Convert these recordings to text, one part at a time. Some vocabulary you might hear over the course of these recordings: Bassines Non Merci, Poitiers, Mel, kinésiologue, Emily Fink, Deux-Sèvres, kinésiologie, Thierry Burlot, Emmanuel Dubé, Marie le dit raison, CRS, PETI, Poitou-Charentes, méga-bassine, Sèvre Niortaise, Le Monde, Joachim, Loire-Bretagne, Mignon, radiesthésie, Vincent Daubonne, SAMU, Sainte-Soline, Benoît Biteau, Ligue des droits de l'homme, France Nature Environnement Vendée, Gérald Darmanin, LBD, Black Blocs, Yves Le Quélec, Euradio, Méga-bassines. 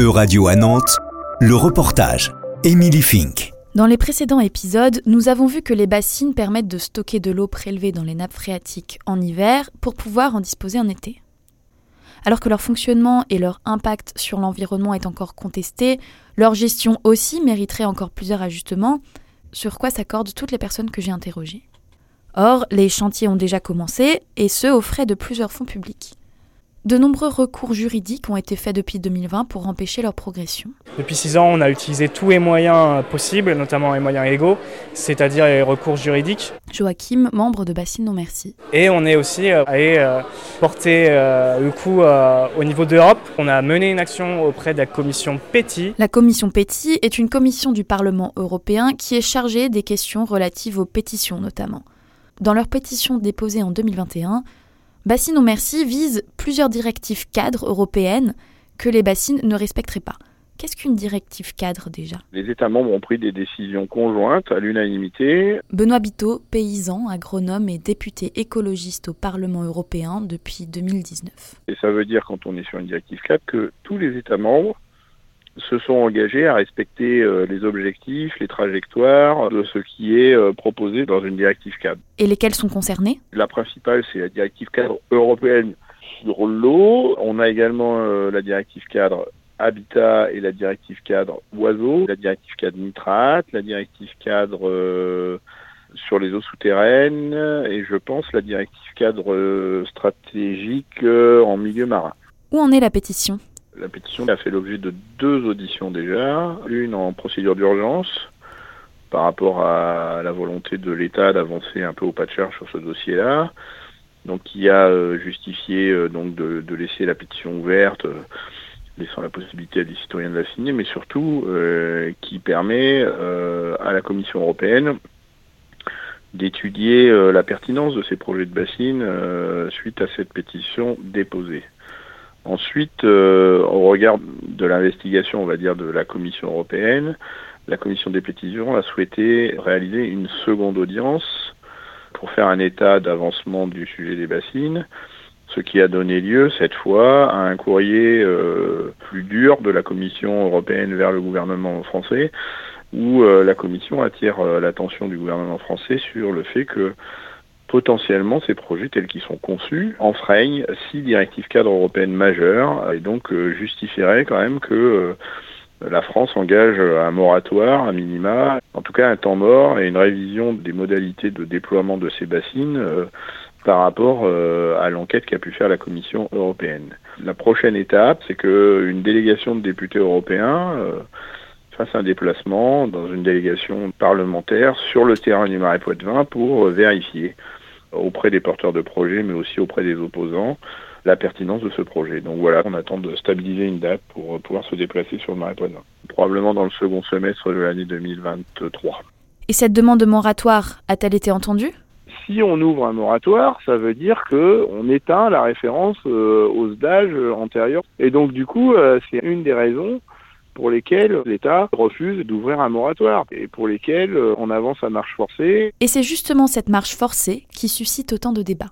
Euradio à Nantes, le reportage, Emily Fink. Dans les précédents épisodes, nous avons vu que les bassines permettent de stocker de l'eau prélevée dans les nappes phréatiques en hiver pour pouvoir en disposer en été. Alors que leur fonctionnement et leur impact sur l'environnement est encore contesté, leur gestion aussi mériterait encore plusieurs ajustements, sur quoi s'accordent toutes les personnes que j'ai interrogées. Or, les chantiers ont déjà commencé, et ce aux frais de plusieurs fonds publics. De nombreux recours juridiques ont été faits depuis 2020 pour empêcher leur progression. Depuis 6 ans, on a utilisé tous les moyens possibles, notamment les moyens légaux, c'est-à-dire les recours juridiques. Joachim, membre de Bassines Non Merci. Et on est aussi allé porter le coup au niveau d'Europe. On a mené une action auprès de la commission PETI. La commission PETI est une commission du Parlement européen qui est chargée des questions relatives aux pétitions notamment. Dans leur pétition déposée en 2021, Bassines Non Merci vise plusieurs directives cadres européennes que les bassines ne respecteraient pas. Qu'est-ce qu'une directive cadre déjà ? Les États membres ont pris des décisions conjointes à l'unanimité. Benoît Biteau, paysan, agronome et député écologiste au Parlement européen depuis 2019. Et ça veut dire, quand on est sur une directive cadre, que tous les États membres se sont engagés à respecter les objectifs, les trajectoires de ce qui est proposé dans une directive cadre. Et lesquels sont concernés ? La principale, c'est la directive cadre européenne sur l'eau. On a également la directive cadre habitat et la directive cadre oiseaux, la directive cadre nitrate, la directive cadre sur les eaux souterraines et je pense la directive cadre stratégique en milieu marin. Où en est la pétition ? La pétition a fait l'objet de 2 auditions déjà, une en procédure d'urgence par rapport à la volonté de l'État d'avancer un peu au pas de charge sur ce dossier-là, donc qui a justifié de laisser la pétition ouverte, laissant la possibilité à des citoyens de la signer, mais surtout qui permet à la Commission européenne d'étudier la pertinence de ces projets de bassines suite à cette pétition déposée. Ensuite, au regard de l'investigation, on va dire, de la Commission européenne, la Commission des pétitions a souhaité réaliser une seconde audience pour faire un état d'avancement du sujet des bassines, ce qui a donné lieu, cette fois, à un courrier plus dur de la Commission européenne vers le gouvernement français, où la Commission attire l'attention du gouvernement français sur le fait que potentiellement, ces projets tels qu'ils sont conçus enfreignent 6 directives cadres européennes majeures et donc justifieraient quand même que la France engage un moratoire, un minima, en tout cas un temps mort et une révision des modalités de déploiement de ces bassines par rapport à l'enquête qu'a pu faire la Commission européenne. La prochaine étape, c'est qu'une délégation de députés européens fasse un déplacement dans une délégation parlementaire sur le terrain du Marais Poitevin pour vérifier auprès des porteurs de projets, mais aussi auprès des opposants, la pertinence de ce projet. Donc voilà, on attend de stabiliser une date pour pouvoir se déplacer sur le Marais Poitevin, probablement dans le second semestre de l'année 2023. Et cette demande de moratoire a-t-elle été entendue ? Si on ouvre un moratoire, ça veut dire qu'on éteint la référence aux âges antérieurs. Et donc du coup, c'est une des raisons pour lesquels l'État refuse d'ouvrir un moratoire et pour lesquels on avance à marche forcée. Et c'est justement cette marche forcée qui suscite autant de débats.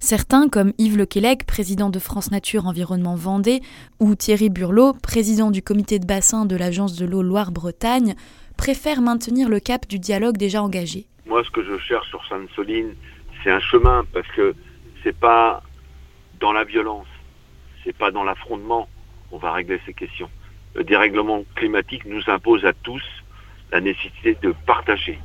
Certains, comme Yves Le Quélec, président de France Nature Environnement Vendée, ou Thierry Burlot, président du comité de bassin de l'agence de l'eau Loire-Bretagne, préfèrent maintenir le cap du dialogue déjà engagé. Moi, ce que je cherche sur Sainte-Soline, c'est un chemin, parce que c'est pas dans la violence, c'est pas dans l'affrontement qu'on va régler ces questions. Le dérèglement climatique nous impose à tous la nécessité de partager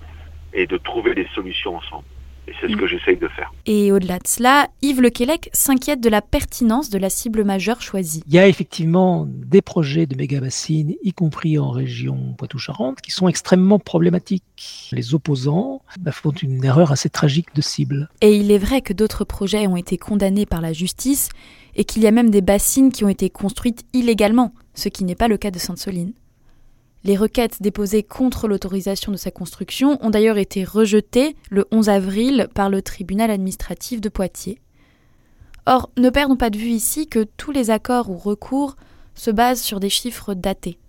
et de trouver des solutions ensemble. Et c'est ce que j'essaye de faire. Et au-delà de cela, Yves Le Quélec s'inquiète de la pertinence de la cible majeure choisie. Il y a effectivement des projets de méga-bassines, y compris en région Poitou-Charentes, qui sont extrêmement problématiques. Les opposants font une erreur assez tragique de cible. Et il est vrai que d'autres projets ont été condamnés par la justice et qu'il y a même des bassines qui ont été construites illégalement, ce qui n'est pas le cas de Sainte-Soline. Les requêtes déposées contre l'autorisation de sa construction ont d'ailleurs été rejetées le 11 avril par le tribunal administratif de Poitiers. Or, ne perdons pas de vue ici que tous les accords ou recours se basent sur des chiffres datés.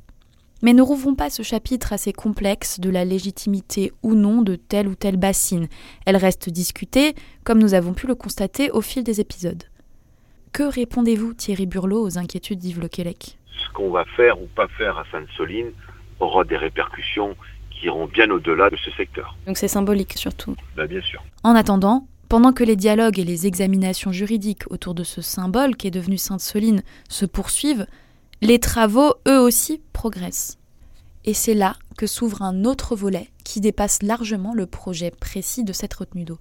Mais ne rouvrons pas ce chapitre assez complexe de la légitimité ou non de telle ou telle bassine. Elle reste discutée, comme nous avons pu le constater au fil des épisodes. Que répondez-vous, Thierry Burlot, aux inquiétudes d'Yves Le Quélec ? ce qu'on va faire ou pas faire à Sainte-Soline aura des répercussions qui iront bien au-delà de ce secteur. Donc c'est symbolique surtout. Bien sûr. En attendant, pendant que les dialogues et les examinations juridiques autour de ce symbole qui est devenu Sainte-Soline se poursuivent, les travaux, eux aussi, progressent. Et c'est là que s'ouvre un autre volet qui dépasse largement le projet précis de cette retenue d'eau.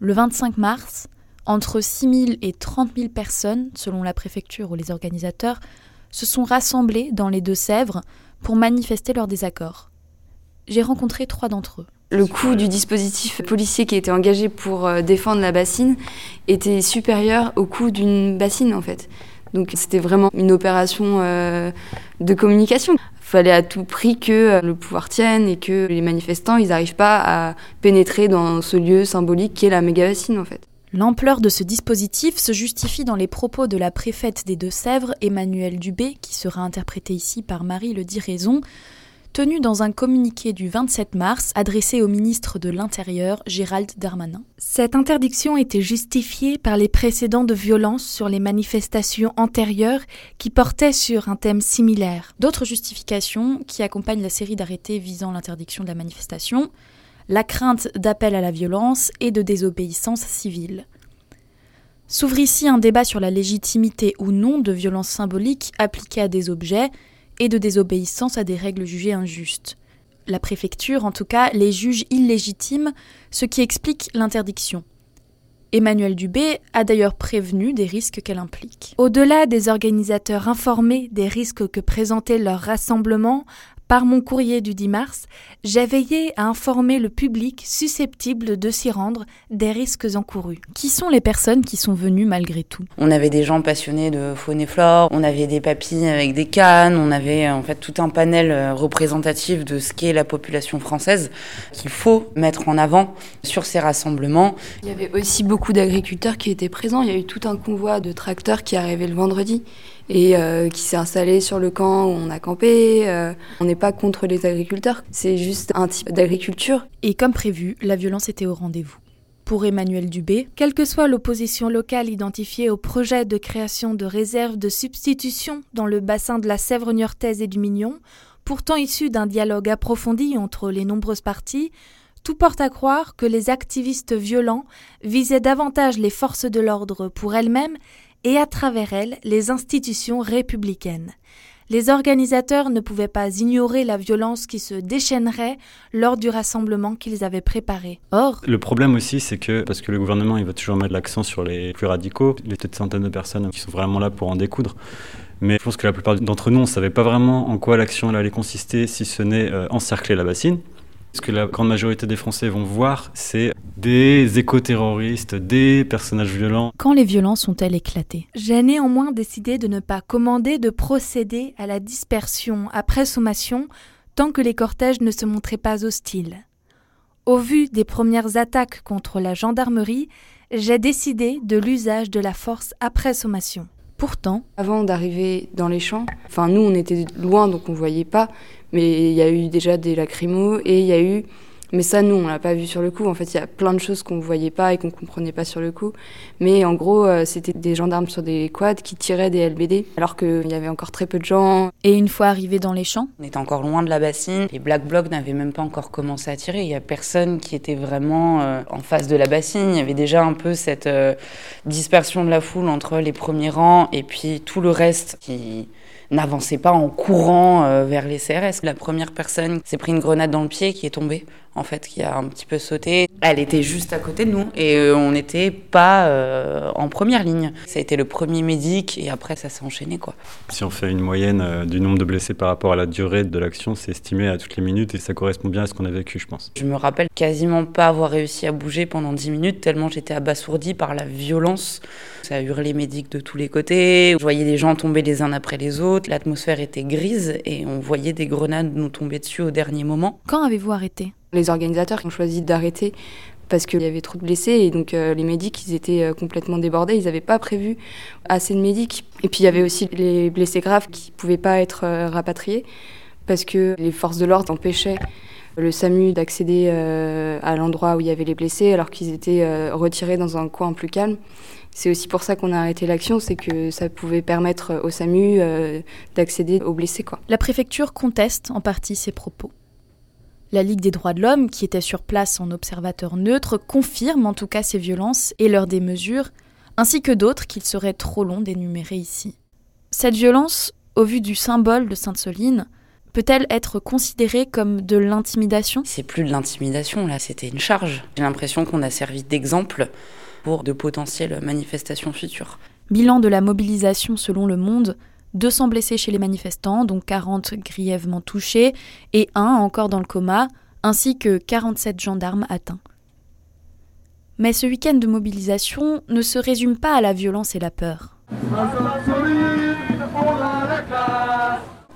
Le 25 mars, entre 6 000 et 30 000 personnes, selon la préfecture ou les organisateurs, se sont rassemblées dans les Deux-Sèvres pour manifester leur désaccord. J'ai rencontré 3 d'entre eux. Le coût du dispositif policier qui était engagé pour défendre la bassine était supérieur au coût d'une bassine, en fait. Donc c'était vraiment une opération de communication. Il fallait à tout prix que le pouvoir tienne et que les manifestants ils n'arrivent pas à pénétrer dans ce lieu symbolique qui est la méga-bassine, en fait. L'ampleur de ce dispositif se justifie dans les propos de la préfète des Deux-Sèvres, Emmanuel Dubé, qui sera interprétée ici par Marie le dit raison, tenue dans un communiqué du 27 mars adressé au ministre de l'Intérieur, Gérald Darmanin. Cette interdiction était justifiée par les précédents de violences sur les manifestations antérieures qui portaient sur un thème similaire. D'autres justifications qui accompagnent la série d'arrêtés visant l'interdiction de la manifestation, la crainte d'appel à la violence et de désobéissance civile. S'ouvre ici un débat sur la légitimité ou non de violences symboliques appliquées à des objets et de désobéissance à des règles jugées injustes. La préfecture, en tout cas, les juge illégitimes, ce qui explique l'interdiction. Emmanuel Dubé a d'ailleurs prévenu des risques qu'elle implique. Au-delà des organisateurs informés des risques que présentait leur rassemblement, par mon courrier du 10 mars, j'ai veillé à informer le public susceptible de s'y rendre des risques encourus. Qui sont les personnes qui sont venues malgré tout ? On avait des gens passionnés de faune et flore, on avait des papilles avec des cannes, on avait en fait tout un panel représentatif de ce qu'est la population française qu'il faut mettre en avant sur ces rassemblements. Il y avait aussi beaucoup d'agriculteurs qui étaient présents, il y a eu tout un convoi de tracteurs qui arrivait le vendredi et qui s'est installé sur le camp où on a campé. On n'est pas contre les agriculteurs, c'est juste un type d'agriculture. Et comme prévu, la violence était au rendez-vous. Pour Emmanuel Dubé, quelle que soit l'opposition locale identifiée au projet de création de réserves de substitution dans le bassin de la Sèvre Niortaise et du Mignon, pourtant issu d'un dialogue approfondi entre les nombreuses parties, tout porte à croire que les activistes violents visaient davantage les forces de l'ordre pour elles-mêmes et à travers elles les institutions républicaines. Les organisateurs ne pouvaient pas ignorer la violence qui se déchaînerait lors du rassemblement qu'ils avaient préparé. Or, le problème aussi, c'est que, parce que le gouvernement il va toujours mettre l'accent sur les plus radicaux, il y a peut-être centaines de personnes qui sont vraiment là pour en découdre, mais je pense que la plupart d'entre nous, on ne savait pas vraiment en quoi l'action allait consister, si ce n'est encercler la bassine. Ce que la grande majorité des Français vont voir, c'est des éco-terroristes, des personnages violents. Quand les violences ont-elles éclaté ? J'ai néanmoins décidé de ne pas commander de procéder à la dispersion après sommation tant que les cortèges ne se montraient pas hostiles. Au vu des premières attaques contre la gendarmerie, j'ai décidé de l'usage de la force après sommation. Pourtant, avant d'arriver dans les champs, nous on était loin donc on ne voyait pas, mais il y a eu déjà des lacrymos et il y a eu, mais ça nous on ne l'a pas vu sur le coup, en fait il y a plein de choses qu'on ne voyait pas et qu'on ne comprenait pas sur le coup, mais en gros c'était des gendarmes sur des quads qui tiraient des LBD alors qu'il y avait encore très peu de gens. Et une fois arrivés dans les champs, on était encore loin de la bassine, les Black Blocs n'avaient même pas encore commencé à tirer, il n'y a personne qui était vraiment en face de la bassine, il y avait déjà un peu cette dispersion de la foule entre les premiers rangs et puis tout le reste qui n'avançait pas en courant vers les CRS. La première personne s'est pris une grenade dans le pied qui est tombée, en fait, qui a un petit peu sauté. Elle était juste à côté de nous et on n'était pas en première ligne. Ça a été le premier médic et après ça s'est enchaîné, quoi. Si on fait une moyenne du nombre de blessés par rapport à la durée de l'action, c'est estimé à toutes les minutes et ça correspond bien à ce qu'on a vécu, je pense. Je me rappelle quasiment pas avoir réussi à bouger pendant 10 minutes tellement j'étais abasourdie par la violence. Ça hurlait médic de tous les côtés, je voyais des gens tomber les uns après les autres. L'atmosphère était grise et on voyait des grenades nous tomber dessus au dernier moment. Quand avez-vous arrêté ? Les organisateurs ont choisi d'arrêter parce qu'il y avait trop de blessés et donc les médics ils étaient complètement débordés, ils n'avaient pas prévu assez de médics. Et puis il y avait aussi les blessés graves qui ne pouvaient pas être rapatriés parce que les forces de l'ordre empêchaient le SAMU d'accéder à l'endroit où il y avait les blessés alors qu'ils étaient retirés dans un coin plus calme. C'est aussi pour ça qu'on a arrêté l'action, c'est que ça pouvait permettre au SAMU d'accéder aux blessés, quoi. La préfecture conteste en partie ces propos. La Ligue des droits de l'homme, qui était sur place en observateur neutre, confirme en tout cas ces violences et leur démesure, ainsi que d'autres qu'il serait trop long d'énumérer ici. Cette violence, au vu du symbole de Sainte-Soline, peut-elle être considérée comme de l'intimidation ? C'est plus de l'intimidation, là, c'était une charge. J'ai l'impression qu'on a servi d'exemple pour de potentielles manifestations futures. Bilan de la mobilisation selon Le Monde, 200 blessés chez les manifestants, dont 40 grièvement touchés et un encore dans le coma, ainsi que 47 gendarmes atteints. Mais ce week-end de mobilisation ne se résume pas à la violence et la peur.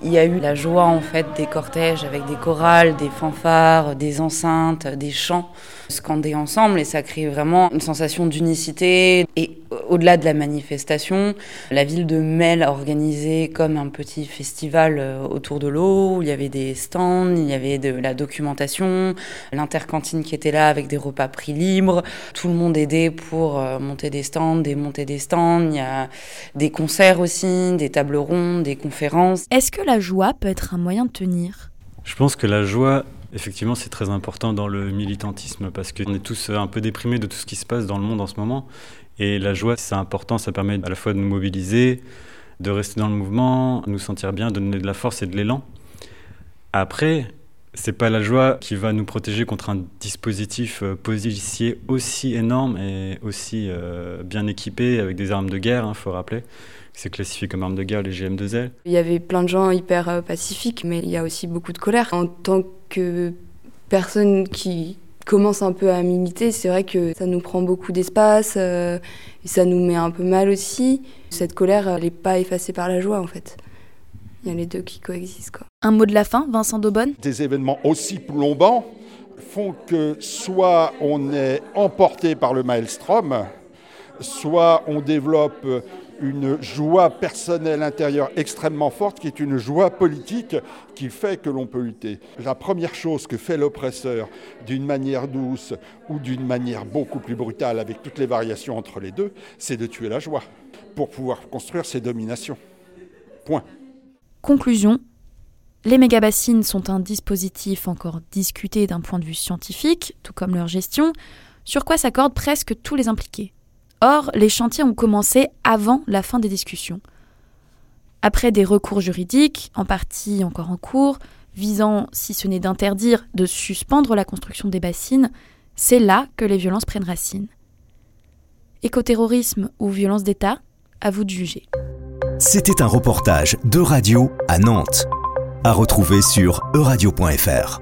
Il y a eu la joie en fait des cortèges avec des chorales, des fanfares, des enceintes, des chants scandés ensemble et ça crée vraiment une sensation d'unicité. Et au-delà de la manifestation, la ville de Mel a organisé comme un petit festival autour de l'eau où il y avait des stands, il y avait de la documentation, l'intercantine qui était là avec des repas prix libres. Tout le monde aidait pour monter des stands, démonter des stands. Il y a des concerts aussi, des tables rondes, des conférences. Est-ce que la joie peut être un moyen de tenir ? Je pense que la joie, effectivement, c'est très important dans le militantisme parce qu'on est tous un peu déprimés de tout ce qui se passe dans le monde en ce moment. Et la joie, c'est important, ça permet à la fois de nous mobiliser, de rester dans le mouvement, de nous sentir bien, de donner de la force et de l'élan. Après, c'est pas la joie qui va nous protéger contre un dispositif policier aussi énorme et aussi bien équipé avec des armes de guerre, faut rappeler. C'est classifié comme arme de guerre, les GM2L. Il y avait plein de gens hyper pacifiques, mais il y a aussi beaucoup de colère. En tant que personne qui commence un peu à militer, c'est vrai que ça nous prend beaucoup d'espace et ça nous met un peu mal aussi. Cette colère, elle n'est pas effacée par la joie, en fait. Il y a les deux qui coexistent, quoi. Un mot de la fin, Vincent Daubonne. Des événements aussi plombants font que soit on est emporté par le maelstrom, soit on développe une joie personnelle intérieure extrêmement forte qui est une joie politique qui fait que l'on peut lutter. La première chose que fait l'oppresseur d'une manière douce ou d'une manière beaucoup plus brutale avec toutes les variations entre les deux, c'est de tuer la joie pour pouvoir construire ses dominations. Point. Conclusion. Les mégabassines sont un dispositif encore discuté d'un point de vue scientifique, tout comme leur gestion, sur quoi s'accordent presque tous les impliqués. Or, les chantiers ont commencé avant la fin des discussions. Après des recours juridiques, en partie encore en cours, visant, si ce n'est d'interdire, de suspendre la construction des bassines, c'est là que les violences prennent racine. Écoterrorisme ou violence d'État, à vous de juger. C'était un reportage d'Euradio à Nantes. À retrouver sur euradio.fr.